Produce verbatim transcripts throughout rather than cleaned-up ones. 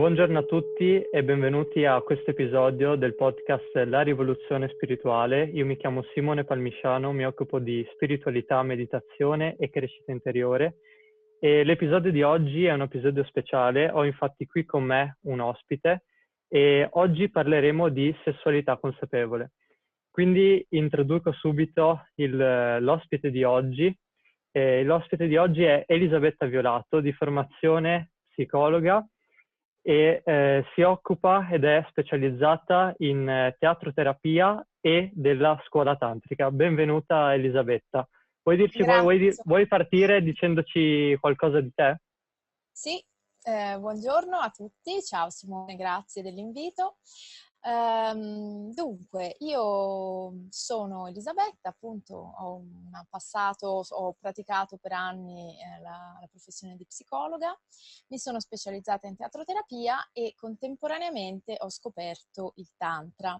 Buongiorno a tutti e benvenuti a questo episodio del podcast La Rivoluzione Spirituale. Io mi chiamo Simone Palmisciano, mi occupo di spiritualità, meditazione e crescita interiore. E l'episodio di oggi è un episodio speciale, ho infatti qui con me un ospite e oggi parleremo di sessualità consapevole. Quindi introduco subito il, l'ospite di oggi. E l'ospite di oggi è Elisabetta Violato, di formazione psicologa, e eh, si occupa ed è specializzata in eh, teatroterapia e della scuola tantrica. Benvenuta Elisabetta. Vuoi dirci, vuoi, vuoi, vuoi partire dicendoci qualcosa di te? Sì, eh, buongiorno a tutti, ciao Simone, grazie dell'invito. Um, dunque, io sono Elisabetta, appunto ho un passato, ho praticato per anni eh, la, la professione di psicologa, mi sono specializzata in teatroterapia e contemporaneamente ho scoperto il Tantra.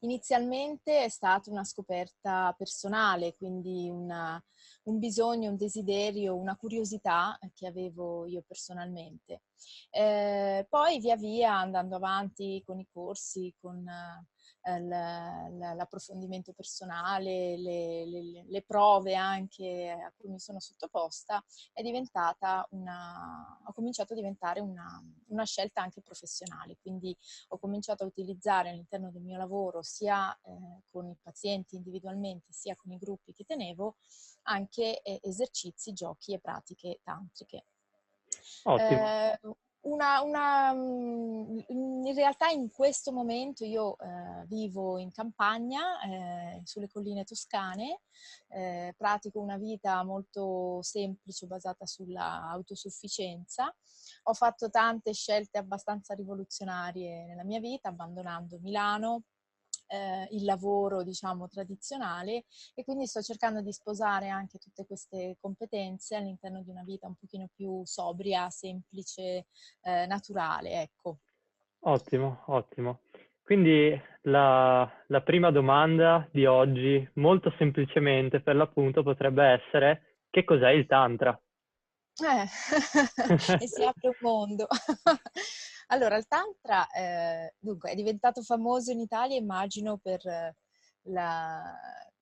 Inizialmente è stata una scoperta personale, quindi una, un bisogno, un desiderio, una curiosità che avevo io personalmente. Eh, poi via via, andando avanti con i corsi, con eh, l'approfondimento personale, le, le, le prove anche a cui mi sono sottoposta, è diventata una, ho cominciato a diventare una, una scelta anche professionale. Quindi ho cominciato a utilizzare all'interno del mio lavoro, sia eh, con i pazienti individualmente, sia con i gruppi che tenevo, anche eh, esercizi, giochi e pratiche tantriche. Ottimo. Eh, una, una, in realtà in questo momento io eh, vivo in campagna, eh, sulle colline toscane, eh, pratico una vita molto semplice basata sull'autosufficienza. Ho fatto tante scelte abbastanza rivoluzionarie nella mia vita, abbandonando Milano, Eh, il lavoro diciamo tradizionale, e quindi sto cercando di sposare anche tutte queste competenze all'interno di una vita un pochino più sobria, semplice, eh, naturale, ecco. Ottimo, ottimo. Quindi la, la prima domanda di oggi, molto semplicemente per l'appunto, potrebbe essere: che cos'è il Tantra? Eh, e si apre un mondo. Allora, il Tantra eh, dunque, è diventato famoso in Italia, immagino, per la,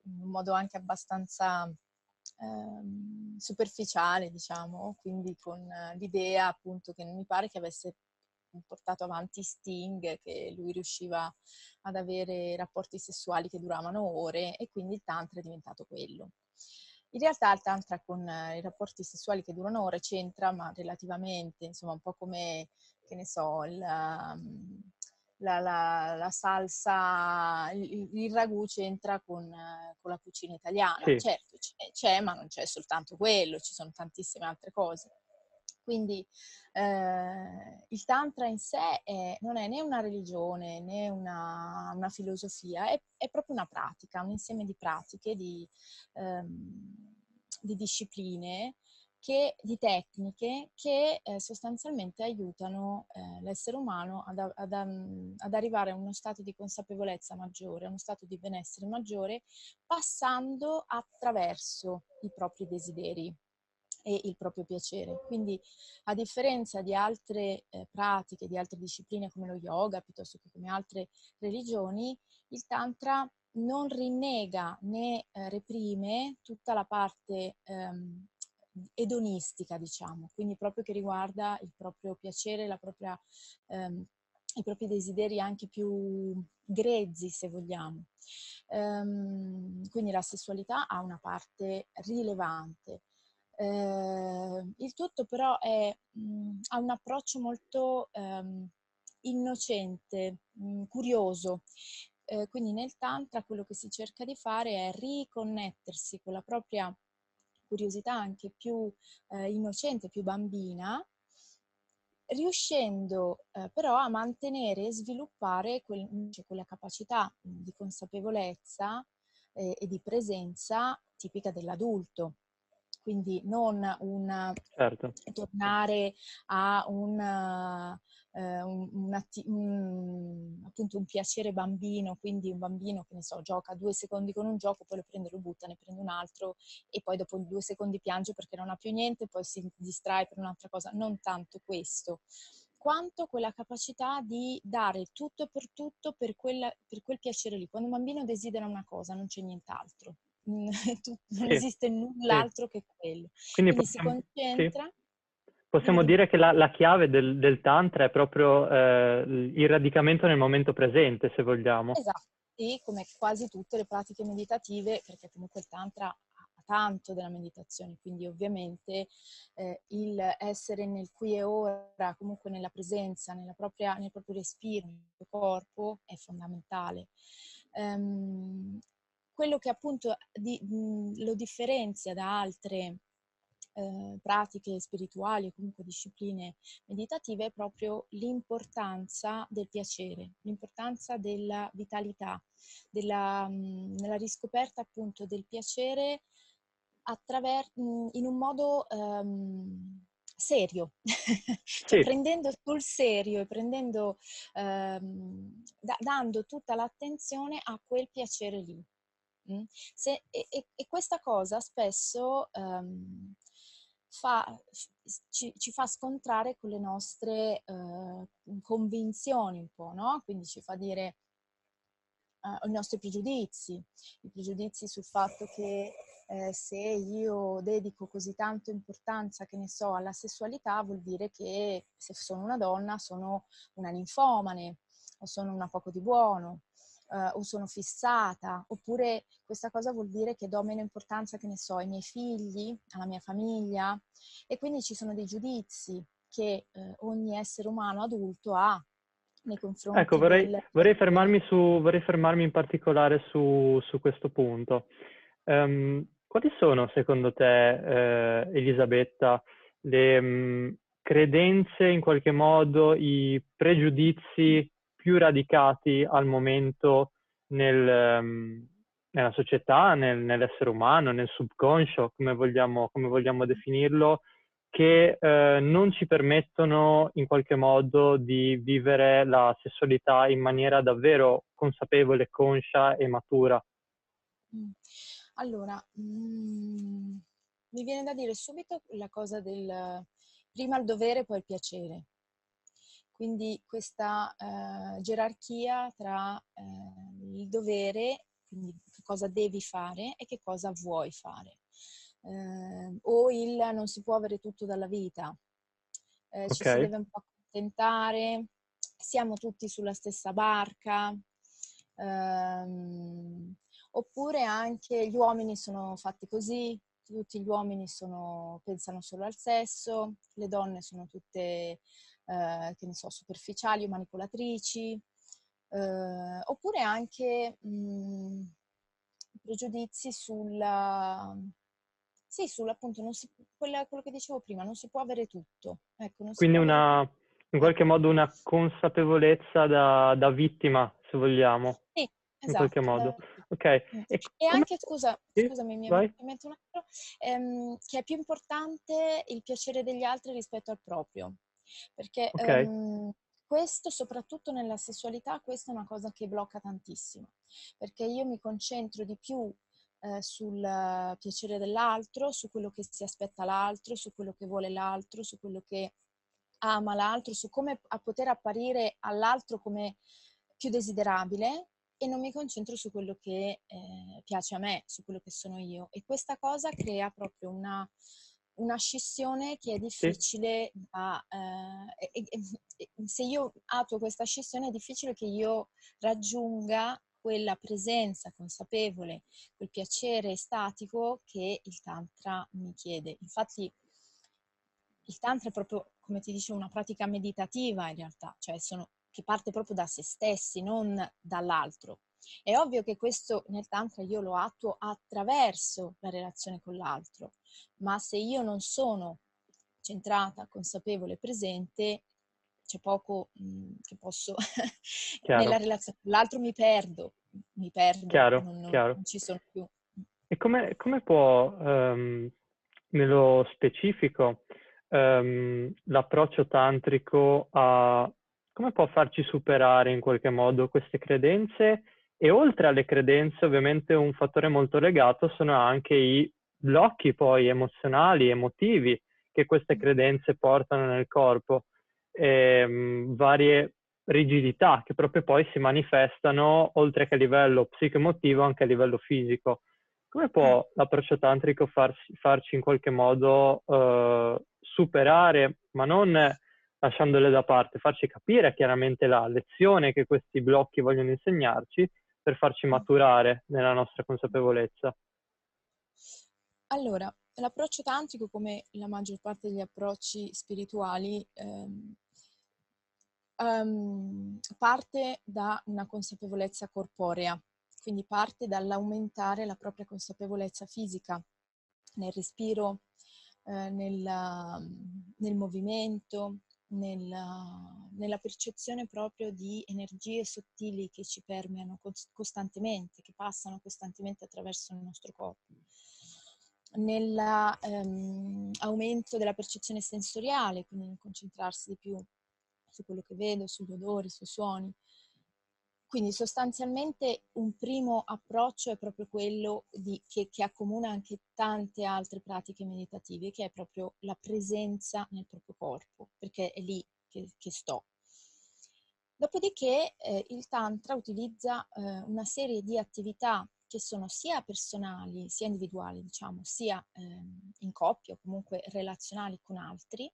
in un modo anche abbastanza eh, superficiale, diciamo, quindi con l'idea appunto che mi pare che avesse portato avanti Sting, che lui riusciva ad avere rapporti sessuali che duravano ore, e quindi il Tantra è diventato quello. In realtà il Tantra con i rapporti sessuali che durano ore c'entra, ma relativamente, insomma, un po' come, che ne so, la, la, la, la salsa, il, il ragù c'entra con, con la cucina italiana. Sì. Certo, c'è, c'è, ma non c'è soltanto quello, ci sono tantissime altre cose. Quindi eh, il Tantra in sé è, non è né una religione né una, una filosofia, è, è proprio una pratica, un insieme di pratiche, di, ehm, di discipline, che, di tecniche che eh, sostanzialmente aiutano eh, l'essere umano ad, ad, ad arrivare a uno stato di consapevolezza maggiore, a uno stato di benessere maggiore, passando attraverso i propri desideri e il proprio piacere. Quindi, a differenza di altre eh, pratiche, di altre discipline come lo yoga, piuttosto che come altre religioni, il Tantra non rinnega né eh, reprime tutta la parte ehm, edonistica, diciamo, quindi proprio che riguarda il proprio piacere, la propria, ehm, i propri desideri anche più grezzi, se vogliamo. Ehm, quindi la sessualità ha una parte rilevante. Uh, il tutto però è, mh, ha un approccio molto um, innocente, mh, curioso. Uh, quindi nel Tantra quello che si cerca di fare è riconnettersi con la propria curiosità anche più uh, innocente, più bambina, riuscendo eh, però a mantenere e sviluppare quel, cioè quella capacità di consapevolezza eh, e di presenza tipica dell'adulto. Quindi non un certo. tornare a un, uh, un, un, atti- un, appunto un piacere bambino, quindi un bambino che ne so gioca due secondi con un gioco, poi lo prende e lo butta, ne prende un altro e poi dopo due secondi piange perché non ha più niente, poi si distrae per un'altra cosa, non tanto questo. quanto quella capacità di dare tutto e per tutto per, quella, per quel piacere lì. Quando un bambino desidera una cosa non c'è nient'altro, non esiste null'altro sì. che quello. Quindi, Quindi possiamo, si concentra... Sì. Possiamo dire che la, la chiave del, del Tantra è proprio eh, il radicamento nel momento presente, se vogliamo. Esatto, e come quasi tutte le pratiche meditative, perché comunque il Tantra ha tanto della meditazione, quindi ovviamente eh, il essere nel qui e ora, comunque nella presenza, nella propria, nel proprio respiro, nel proprio corpo, è fondamentale. Um, quello che appunto di, lo differenzia da altre Eh, pratiche spirituali o comunque discipline meditative è proprio l'importanza del piacere, l'importanza della vitalità, della, mh, della riscoperta appunto del piacere attraver- mh, in un modo um, serio, cioè sì. prendendo sul serio e prendendo, um, da- dando tutta l'attenzione a quel piacere lì. Mm? Se, e, e, e questa cosa spesso... Um, Fa, ci, ci fa scontrare con le nostre uh, convinzioni un po', no? Quindi ci fa dire uh, i nostri pregiudizi, i pregiudizi sul fatto che eh, se io dedico così tanto importanza, che ne so, alla sessualità, vuol dire che se sono una donna sono una ninfomane o sono una poco di buono. Uh, o sono fissata, oppure questa cosa vuol dire che do meno importanza, che ne so, ai miei figli, alla mia famiglia, e quindi ci sono dei giudizi che uh, ogni essere umano adulto ha nei confronti. Ecco, vorrei, del... vorrei, fermarmi, su, vorrei fermarmi in particolare su, su questo punto. Um, quali sono, secondo te, eh, Elisabetta, le mh, credenze, in qualche modo, i pregiudizi più radicati al momento nel, um, nella società, nel, nell'essere umano, nel subconscio, come vogliamo, come vogliamo definirlo, che eh, non ci permettono in qualche modo di vivere la sessualità in maniera davvero consapevole, conscia e matura? Allora, mm, mi viene da dire subito la cosa del prima il dovere, poi il piacere. Quindi questa uh, gerarchia tra uh, il dovere, quindi che cosa devi fare e che cosa vuoi fare. Uh, o il non si può avere tutto dalla vita, uh, okay. Ci si deve un po' accontentare, siamo tutti sulla stessa barca, uh, oppure anche gli uomini sono fatti così, tutti gli uomini sono, pensano solo al sesso, le donne sono tutte... Uh, che ne so, superficiali o manipolatrici, uh, oppure anche mh, pregiudizi sulla, sì, sull'appunto, non si, quella, quello che dicevo prima, non si può avere tutto. Ecco, non Quindi si può una, avere... in qualche modo una consapevolezza da, da vittima, se vogliamo, sì, esatto, in qualche modo. Da... Okay. E, e come... anche, scusa, sì? scusami, mi metto un altro, ehm, che è più importante il piacere degli altri rispetto al proprio. Perché okay. um, questo, soprattutto nella sessualità, questa è una cosa che blocca tantissimo, perché io mi concentro di più eh, sul uh, piacere dell'altro, su quello che si aspetta l'altro, su quello che vuole l'altro, su quello che ama l'altro, su come a poter apparire all'altro come più desiderabile, e non mi concentro su quello che eh, piace a me, su quello che sono io. E questa cosa crea proprio una... una scissione che è difficile sì. da... Eh, e, e, se io attuo questa scissione è difficile che io raggiunga quella presenza consapevole, quel piacere estatico che il Tantra mi chiede. Infatti il Tantra è proprio, come ti dicevo, una pratica meditativa in realtà, cioè sono, che parte proprio da se stessi, non dall'altro. È ovvio che questo nel Tantra io lo attuo attraverso la relazione con l'altro, ma se io non sono centrata, consapevole, presente, c'è poco mh, che posso... nella relazione con l'altro mi perdo, mi perdo, chiaro, non, non, chiaro. non ci sono più. E come, come può, um, nello specifico, um, l'approccio tantrico a... come può farci superare in qualche modo queste credenze? E oltre alle credenze, ovviamente un fattore molto legato sono anche i blocchi poi emozionali, emotivi, che queste credenze portano nel corpo. ehm, varie rigidità che proprio poi si manifestano oltre che a livello psico-emotivo anche a livello fisico. Come può l'approccio tantrico farsi, farci in qualche modo eh, superare, ma non lasciandole da parte, farci capire chiaramente la lezione che questi blocchi vogliono insegnarci per farci maturare nella nostra consapevolezza? Allora, l'approccio tantrico, come la maggior parte degli approcci spirituali, ehm, ehm, parte da una consapevolezza corporea. Quindi parte dall'aumentare la propria consapevolezza fisica, nel respiro, eh, nella, nel movimento, nella, nella percezione proprio di energie sottili che ci permeano cost- costantemente, che passano costantemente attraverso il nostro corpo. Nell'aumento ehm, della percezione sensoriale, quindi nel concentrarsi di più su quello che vedo, sugli odori, sui suoni. Quindi sostanzialmente un primo approccio è proprio quello di, che, che accomuna anche tante altre pratiche meditative, che è proprio la presenza nel proprio corpo, perché è lì che, che sto. Dopodiché eh, il Tantra utilizza eh, una serie di attività che sono sia personali, sia individuali, diciamo, sia eh, in coppia o comunque relazionali con altri,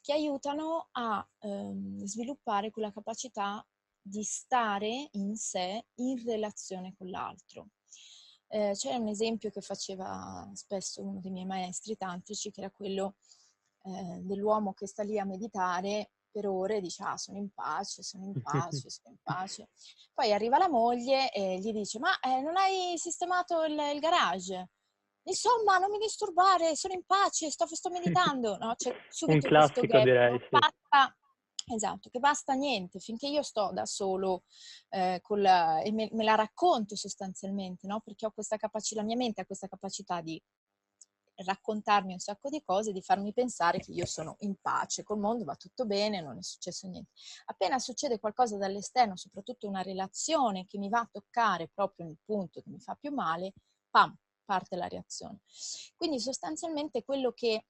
che aiutano a eh, sviluppare quella capacità di stare in sé in relazione con l'altro. Eh, c'era un esempio che faceva spesso uno dei miei maestri tantrici, che era quello eh, dell'uomo che sta lì a meditare per ore e dice ah, sono in pace, sono in pace, sono in pace. Poi arriva la moglie e gli dice ma eh, non hai sistemato il, il garage? Insomma, non mi disturbare, sono in pace, sto, sto meditando. No, c'è subito un classico, questo gap, direi, sì. Fatta. Esatto, che basta niente, finché io sto da solo eh, con la, e me, me la racconto sostanzialmente, no? Perché ho questa capacità, la mia mente ha questa capacità di raccontarmi un sacco di cose, di farmi pensare che io sono in pace col mondo, va tutto bene, non è successo niente. Appena succede qualcosa dall'esterno, soprattutto una relazione che mi va a toccare proprio nel punto che mi fa più male, pam, parte la reazione. Quindi sostanzialmente quello che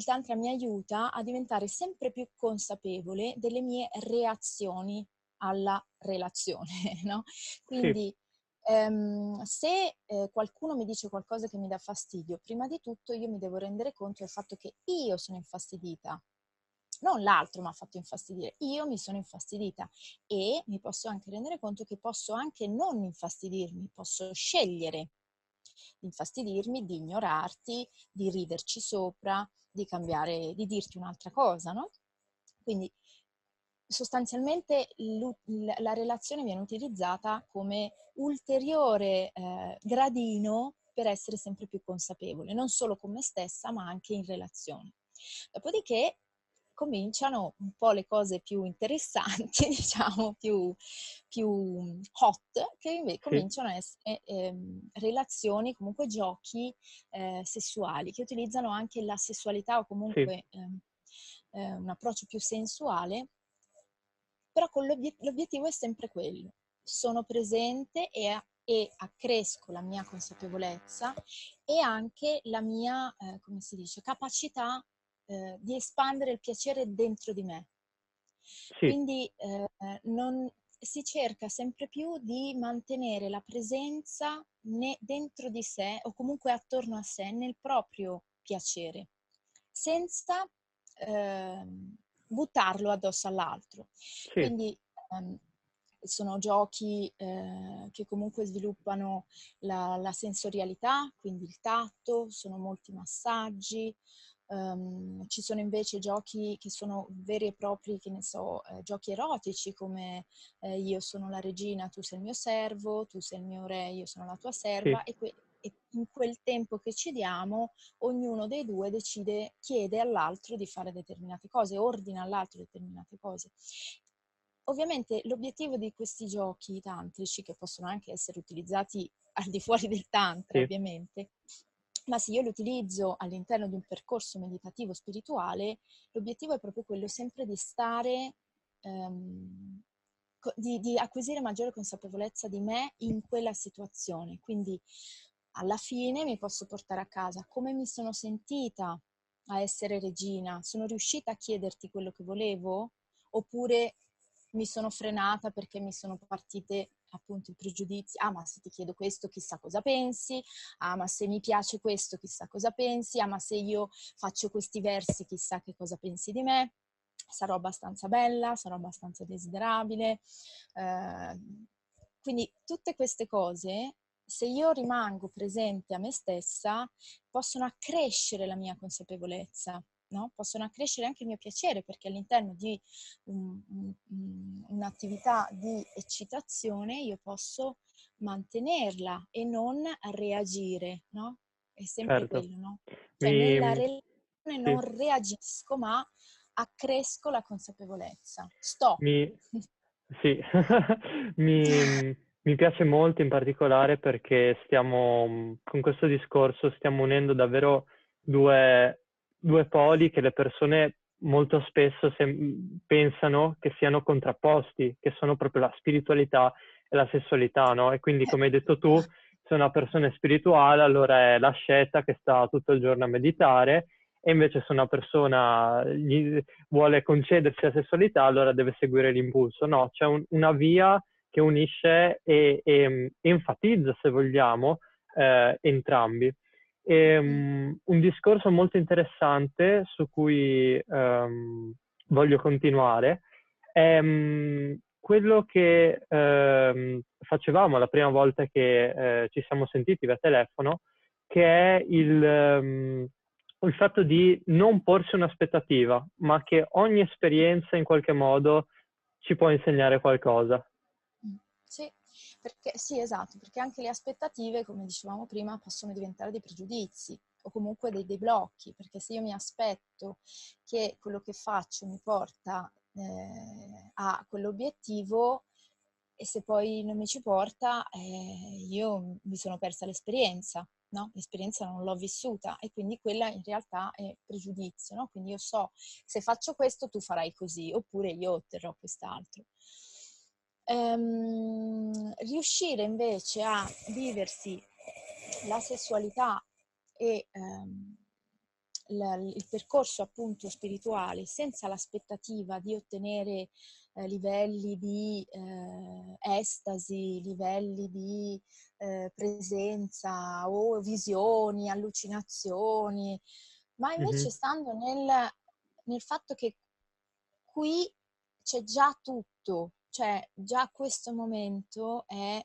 il Tantra mi aiuta a diventare sempre più consapevole delle mie reazioni alla relazione, no? Quindi sì. ehm, se eh, qualcuno mi dice qualcosa che mi dà fastidio, prima di tutto io mi devo rendere conto del fatto che io sono infastidita, non l'altro mi ha fatto infastidire, io mi sono infastidita, e mi posso anche rendere conto che posso anche non infastidirmi, posso scegliere di infastidirmi, di ignorarti, di riderci sopra, di cambiare, di dirti un'altra cosa, no? Quindi sostanzialmente la relazione viene utilizzata come ulteriore eh, gradino per essere sempre più consapevole, non solo con me stessa ma anche in relazione. Dopodiché cominciano un po' le cose più interessanti, diciamo, più, più hot, che invece cominciano a essere ehm, relazioni, comunque giochi eh, sessuali, che utilizzano anche la sessualità o comunque sì. ehm, eh, un approccio più sensuale, però con l'obiet- l'obiettivo è sempre quello. Sono presente e, a- e accresco la mia consapevolezza e anche la mia, eh, come si dice, capacità di espandere il piacere dentro di me. Sì. Quindi eh, non, si cerca sempre più di mantenere la presenza né dentro di sé o comunque attorno a sé nel proprio piacere, senza eh, buttarlo addosso all'altro. Sì. Quindi ehm, sono giochi eh, che comunque sviluppano la, la sensorialità, quindi il tatto, sono molti massaggi. Um, ci sono invece giochi che sono veri e propri, che ne so, eh, giochi erotici come eh, io sono la regina, tu sei il mio servo, tu sei il mio re, io sono la tua serva, sì. e, que- e in quel tempo che ci diamo ognuno dei due decide, chiede all'altro di fare determinate cose, ordina all'altro determinate cose. Ovviamente l'obiettivo di questi giochi tantrici, che possono anche essere utilizzati al di fuori del tantra, sì. ovviamente, ma se io lo utilizzo all'interno di un percorso meditativo spirituale, l'obiettivo è proprio quello sempre di stare, um, co- di, di acquisire maggiore consapevolezza di me in quella situazione. Quindi alla fine mi posso portare a casa come mi sono sentita a essere regina? Sono riuscita a chiederti quello che volevo? Oppure mi sono frenata perché mi sono partite appunto i pregiudizi? Ah, ma se ti chiedo questo chissà cosa pensi, ah, ma se mi piace questo chissà cosa pensi, ah, ma se io faccio questi versi chissà che cosa pensi di me, sarò abbastanza bella, sarò abbastanza desiderabile. Eh, quindi tutte queste cose, se io rimango presente a me stessa, possono accrescere la mia consapevolezza, no? Possono accrescere anche il mio piacere, perché all'interno di un, un, un'attività di eccitazione io posso mantenerla e non reagire, no? È sempre certo. Quello, no? Cioè, Mi... nella relazione sì. non reagisco, ma accresco la consapevolezza. Sto. Mi... Sì. Mi... Mi piace molto in particolare perché stiamo, con questo discorso, stiamo unendo davvero due, due poli che le persone molto spesso se, pensano che siano contrapposti, che sono proprio la spiritualità e la sessualità, no? E quindi, come hai detto tu, se una persona è spirituale, allora è l'asceta che sta tutto il giorno a meditare, e invece se una persona gli vuole concedersi la sessualità, allora deve seguire l'impulso. No, c'è un, una via che unisce e, e enfatizza, se vogliamo, eh, entrambi. E, um, un discorso molto interessante su cui um, voglio continuare è um, quello che um, facevamo la prima volta che eh, ci siamo sentiti via telefono, che è il, um, il fatto di non porsi un'aspettativa, ma che ogni esperienza in qualche modo ci può insegnare qualcosa. Sì, perché, sì, esatto, perché anche le aspettative, come dicevamo prima, possono diventare dei pregiudizi o comunque dei, dei blocchi, perché se io mi aspetto che quello che faccio mi porta eh, a quell'obiettivo e se poi non mi ci porta, eh, io mi sono persa l'esperienza, no? L'esperienza non l'ho vissuta e quindi quella in realtà è pregiudizio, no? Quindi io so, se faccio questo tu farai così, oppure io otterrò quest'altro. Um, riuscire invece a viversi la sessualità e um, la, il percorso appunto spirituale senza l'aspettativa di ottenere eh, livelli di eh, estasi, livelli di eh, presenza o visioni, allucinazioni, ma invece mm-hmm. stando nel, nel fatto che qui c'è già tutto. Cioè, già questo momento è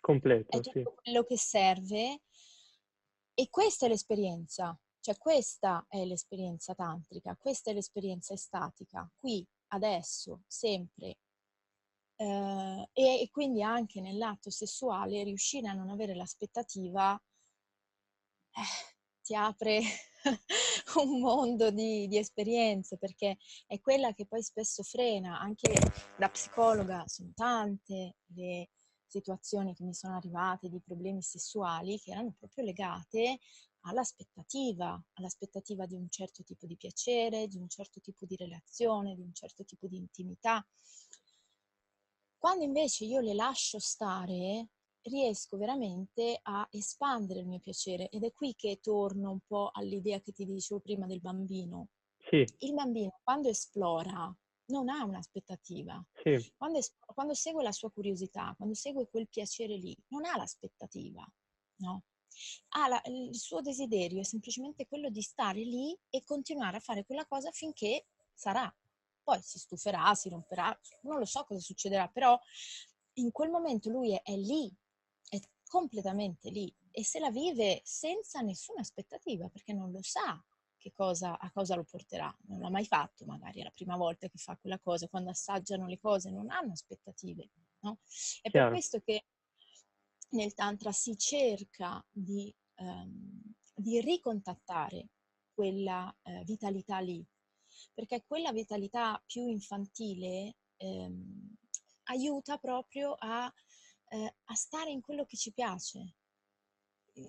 completo, è tutto sì. quello che serve, e questa è l'esperienza, cioè questa è l'esperienza tantrica, questa è l'esperienza estatica, qui, adesso, sempre. Eh, e, e quindi anche nell'atto sessuale riuscire a non avere l'aspettativa eh, ti apre un mondo di, di esperienze, perché è quella che poi spesso frena. Anche da psicologa sono tante le situazioni che mi sono arrivate di problemi sessuali che erano proprio legate all'aspettativa, all'aspettativa di un certo tipo di piacere, di un certo tipo di relazione, di un certo tipo di intimità. Quando invece io le lascio stare, riesco veramente a espandere il mio piacere, ed è qui che torno un po' all'idea che ti dicevo prima del bambino. Sì. Il bambino quando esplora non ha un'aspettativa, sì. quando, es- quando segue la sua curiosità, quando segue quel piacere lì, non ha l'aspettativa, no? Ha la- il suo desiderio è semplicemente quello di stare lì e continuare a fare quella cosa finché sarà. Poi si stuferà, si romperà, non lo so cosa succederà, però in quel momento lui è, è lì, è completamente lì, e se la vive senza nessuna aspettativa, perché non lo sa che cosa, a cosa lo porterà, non l'ha mai fatto, magari è la prima volta che fa quella cosa, quando assaggiano le cose non hanno aspettative, no? È Chiaro. Per questo che nel Tantra si cerca di, um, di ricontattare quella uh, vitalità lì, perché quella vitalità più infantile um, aiuta proprio a Eh, a stare in quello che ci piace.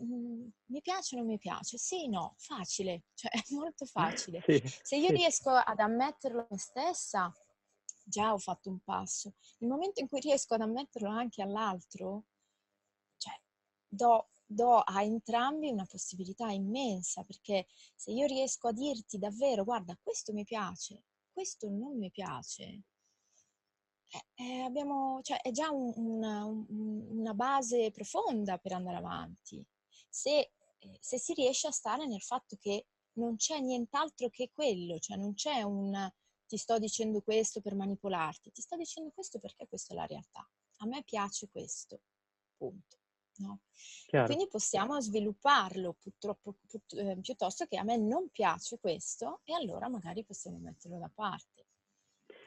Mm, mi piace o non mi piace? Sì, no, facile, cioè è molto facile. Sì, Se io sì. riesco ad ammetterlo a me stessa, già ho fatto un passo. Nel momento in cui riesco ad ammetterlo anche all'altro, cioè do do a entrambi una possibilità immensa, perché se io riesco a dirti davvero, guarda, questo mi piace, questo non mi piace, eh, eh, abbiamo, cioè, è già un, una, un, una base profonda per andare avanti. Se, eh, se si riesce a stare nel fatto che non c'è nient'altro che quello, cioè non c'è un ti sto dicendo questo per manipolarti, ti sto dicendo questo perché questa è la realtà. A me piace questo, punto. No? Quindi possiamo svilupparlo purtroppo, purt, eh, piuttosto che a me non piace questo e allora magari possiamo metterlo da parte.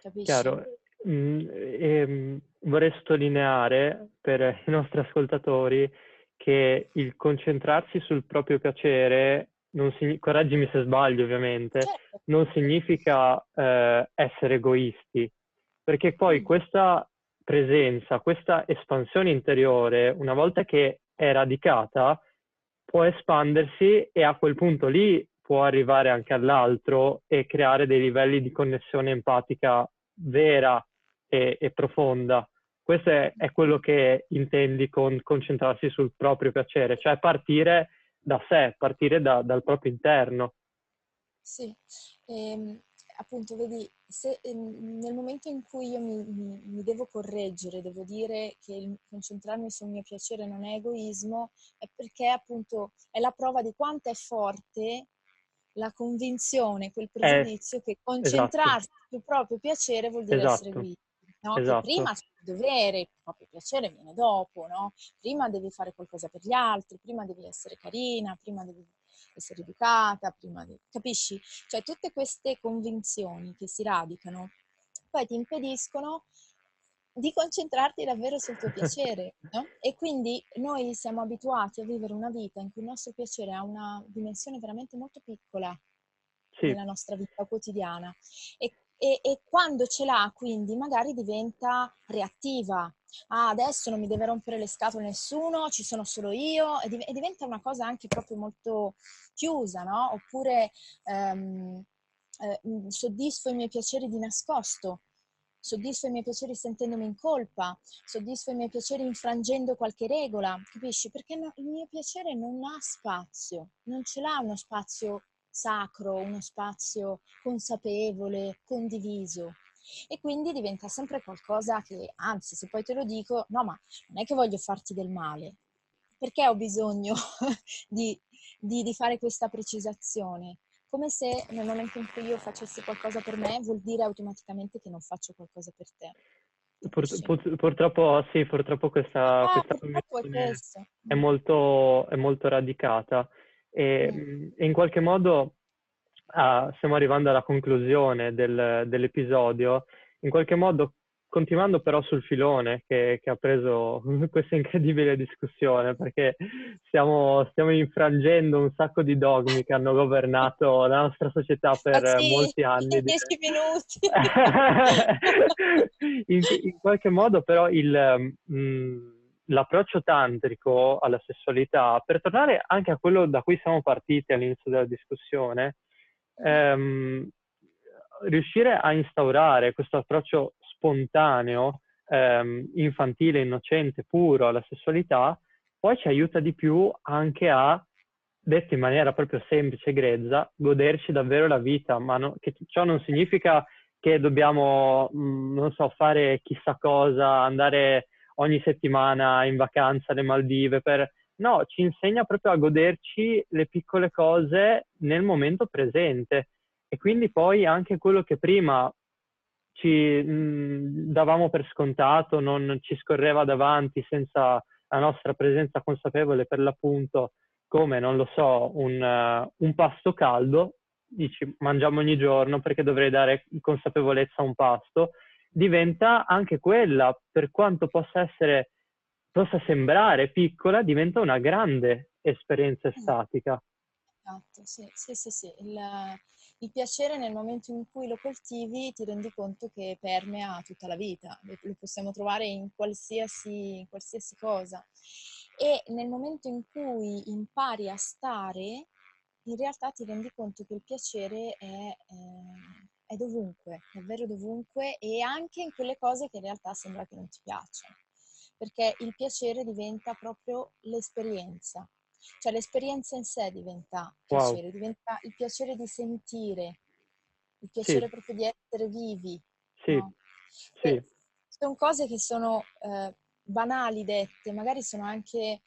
Capisci? Chiaro. Mm, e, vorrei sottolineare per i nostri ascoltatori che il concentrarsi sul proprio piacere, non si, correggimi se sbaglio ovviamente, certo, non significa eh, essere egoisti, perché poi mm. questa presenza, questa espansione interiore, una volta che è radicata, può espandersi e a quel punto lì può arrivare anche all'altro e creare dei livelli di connessione empatica vera e, e profonda. Questo è, è quello che intendi con concentrarsi sul proprio piacere, cioè partire da sé, partire da, dal proprio interno. Sì, ehm... appunto, vedi, se, eh, nel momento in cui io mi, mi, mi devo correggere, devo dire che il concentrarmi sul mio piacere non è egoismo, è perché appunto è la prova di quanto è forte la convinzione, quel pregiudizio eh, che concentrarsi esatto. sul proprio piacere vuol dire esatto. essere egoisti. No? Esatto. Che prima c'è il dovere, il proprio piacere viene dopo, no? Prima devi fare qualcosa per gli altri, prima devi essere carina, prima devi essere educata, prima di... capisci? Cioè tutte queste convinzioni che si radicano poi ti impediscono di concentrarti davvero sul tuo piacere, no? E quindi noi siamo abituati a vivere una vita in cui il nostro piacere ha una dimensione veramente molto piccola sì. nella nostra vita quotidiana e, e, e quando ce l'ha quindi magari diventa reattiva. Ah, adesso non mi deve rompere le scatole nessuno, ci sono solo io, e, div- e diventa una cosa anche proprio molto chiusa, no? Oppure ehm, eh, soddisfo i miei piaceri di nascosto, soddisfo i miei piaceri sentendomi in colpa, soddisfo i miei piaceri infrangendo qualche regola, capisci? Perché no, il mio piacere non ha spazio, non ce l'ha uno spazio sacro, uno spazio consapevole, condiviso. E quindi diventa sempre qualcosa che, anzi, se poi te lo dico, no, ma non è che voglio farti del male, perché ho bisogno di, di, di fare questa precisazione? Come se nel momento in cui io facessi qualcosa per me vuol dire automaticamente che non faccio qualcosa per te. Pur, pur, purtroppo sì, purtroppo questa, ah, questa purtroppo è, è, molto, è molto radicata e, mm. e in qualche modo... Ah, stiamo arrivando alla conclusione del, dell'episodio, in qualche modo continuando però sul filone che, che ha preso questa incredibile discussione, perché stiamo, stiamo infrangendo un sacco di dogmi che hanno governato la nostra società per ah, sì, molti anni. dieci minuti! in, in qualche modo però il, mh, l'approccio tantrico alla sessualità, per tornare anche a quello da cui siamo partiti all'inizio della discussione, Um, riuscire a instaurare questo approccio spontaneo, um, infantile, innocente, puro alla sessualità, poi ci aiuta di più anche a, detto in maniera proprio semplice e grezza, goderci davvero la vita, ma no, che ciò non significa che dobbiamo, mh, non so, fare chissà cosa, andare ogni settimana in vacanza alle Maldive per... No, ci insegna proprio a goderci le piccole cose nel momento presente e quindi poi anche quello che prima ci mh, davamo per scontato, non ci scorreva davanti senza la nostra presenza consapevole, per l'appunto, come, non lo so, un, uh, un pasto caldo, dici mangiamo ogni giorno perché dovrei dare consapevolezza a un pasto, diventa anche quella, per quanto possa essere... possa sembrare piccola, diventa una grande esperienza estatica. Esatto, sì, sì, sì, sì. Il, il piacere nel momento in cui lo coltivi ti rendi conto che permea tutta la vita, lo possiamo trovare in qualsiasi, in qualsiasi cosa. E nel momento in cui impari a stare, in realtà ti rendi conto che il piacere è... Eh, è dovunque, davvero dovunque, e anche in quelle cose che in realtà sembra che non ti piacciono. perché il piacere diventa proprio l'esperienza. Cioè l'esperienza in sé diventa piacere, wow. diventa il piacere di sentire, il piacere sì. proprio di essere vivi. Sì, no? sì. Sono cose che sono eh, banali dette, magari sono anche...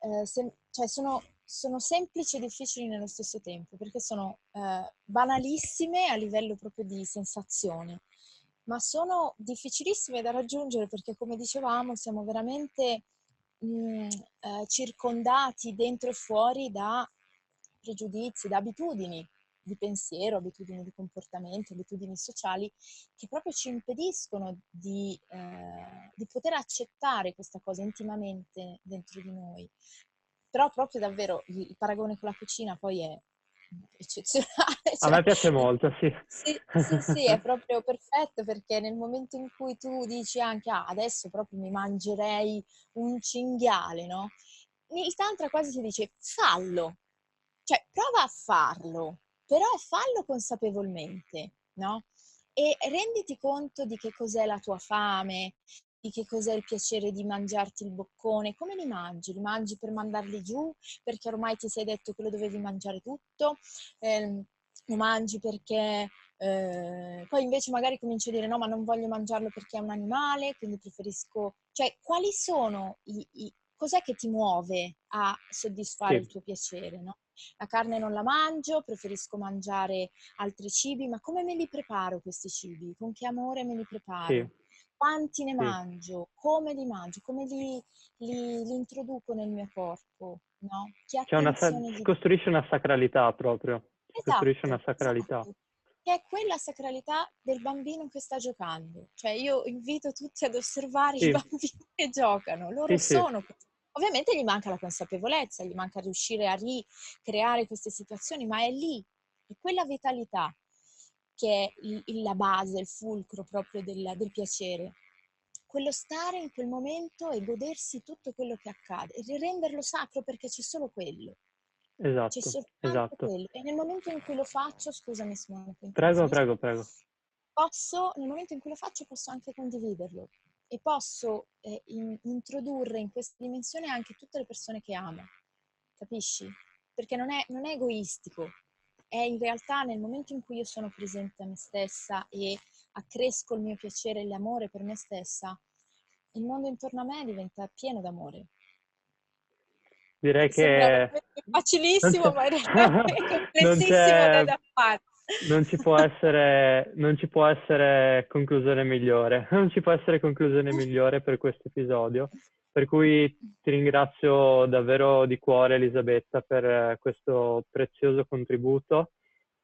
Eh, sem- cioè sono, sono semplici e difficili nello stesso tempo, perché sono eh, banalissime a livello proprio di sensazione, ma sono difficilissime da raggiungere perché, come dicevamo, siamo veramente... Mh, eh, circondati dentro e fuori da pregiudizi, da abitudini di pensiero, abitudini di comportamento, abitudini sociali che proprio ci impediscono di, eh, di poter accettare questa cosa intimamente dentro di noi. Però proprio davvero il paragone con la cucina poi è eccezionale. Cioè, a me piace molto, sì. Sì, sì, sì, è proprio perfetto, perché nel momento in cui tu dici anche ah, adesso proprio mi mangerei un cinghiale, no? Il tantra quasi si dice fallo, cioè prova a farlo, però fallo consapevolmente, no? E renditi conto di che cos'è la tua fame, di che cos'è il piacere di mangiarti il boccone, come li mangi? Li mangi per mandarli giù, perché ormai ti sei detto che lo dovevi mangiare tutto, eh, lo mangi perché... Eh, poi invece magari cominci a dire no, ma non voglio mangiarlo perché è un animale, quindi preferisco... Cioè, quali sono i... i... cos'è che ti muove a soddisfare sì. il tuo piacere, no? La carne non la mangio, preferisco mangiare altri cibi, ma come me li preparo questi cibi? Con che amore me li preparo? Sì. Quanti ne mangio, come li mangio, come li, li, li introduco nel mio corpo, no? Che C'è una sa- di... costruisce una sacralità proprio, esatto, costruisce una sacralità. Esatto. Che è quella sacralità del bambino che sta giocando. Cioè io invito tutti ad osservare sì. i bambini che giocano, loro sì, sono... Sì. Ovviamente gli manca la consapevolezza, gli manca riuscire a ricreare queste situazioni, ma è lì, è quella vitalità che è la base, il fulcro proprio del, del piacere. Quello stare in quel momento e godersi tutto quello che accade e renderlo sacro, perché c'è solo quello. Esatto, c'è soltanto esatto. quello. E nel momento in cui lo faccio, scusami Simone. Prego, mi prego, mi... prego. Posso, nel momento in cui lo faccio posso anche condividerlo e posso eh, in, introdurre in questa dimensione anche tutte le persone che amo. Capisci? Perché non è, non è egoistico. È in realtà nel momento in cui io sono presente a me stessa e accresco il mio piacere e l'amore per me stessa, il mondo intorno a me diventa pieno d'amore. Direi Mi che... è facilissimo, ma in realtà è complessissimo da fare. Non ci può essere, non ci può essere conclusione migliore, non ci può essere conclusione migliore per questo episodio. Per cui ti ringrazio davvero di cuore, Elisabetta, per questo prezioso contributo.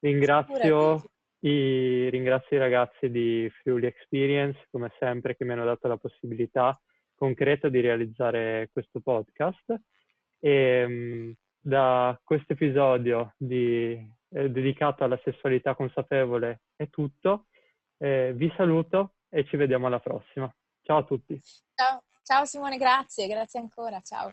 Ringrazio i, ringrazio i ragazzi di Friuli Experience, come sempre, che mi hanno dato la possibilità concreta di realizzare questo podcast. E da questo episodio di, eh, dedicato alla sessualità consapevole è tutto. Eh, vi saluto e ci vediamo alla prossima. Ciao a tutti. Ciao. Ciao Simone, grazie, grazie ancora, ciao.